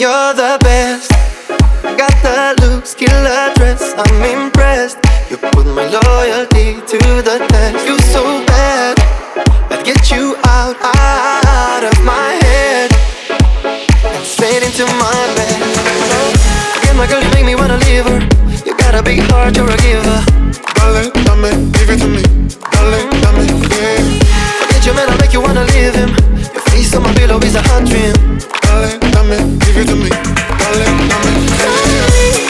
you're the best. Got the looks, killer dress, I'm impressed. You put my loyalty to the test. You so bad, I'd get you out of my head and straight into my bed. Again, my girl, you make me wanna leave her. You got a big heart, you're a giver. Dale, dame, give it to me. Dale, dame, yeah. Forget your man, I make you wanna leave him. Your face on my pillow is a hot dream. Dale, dame, give it to me. Dale, dame, yeah. Dale, dame, yeah.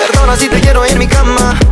Perdona si te quiero en mi cama.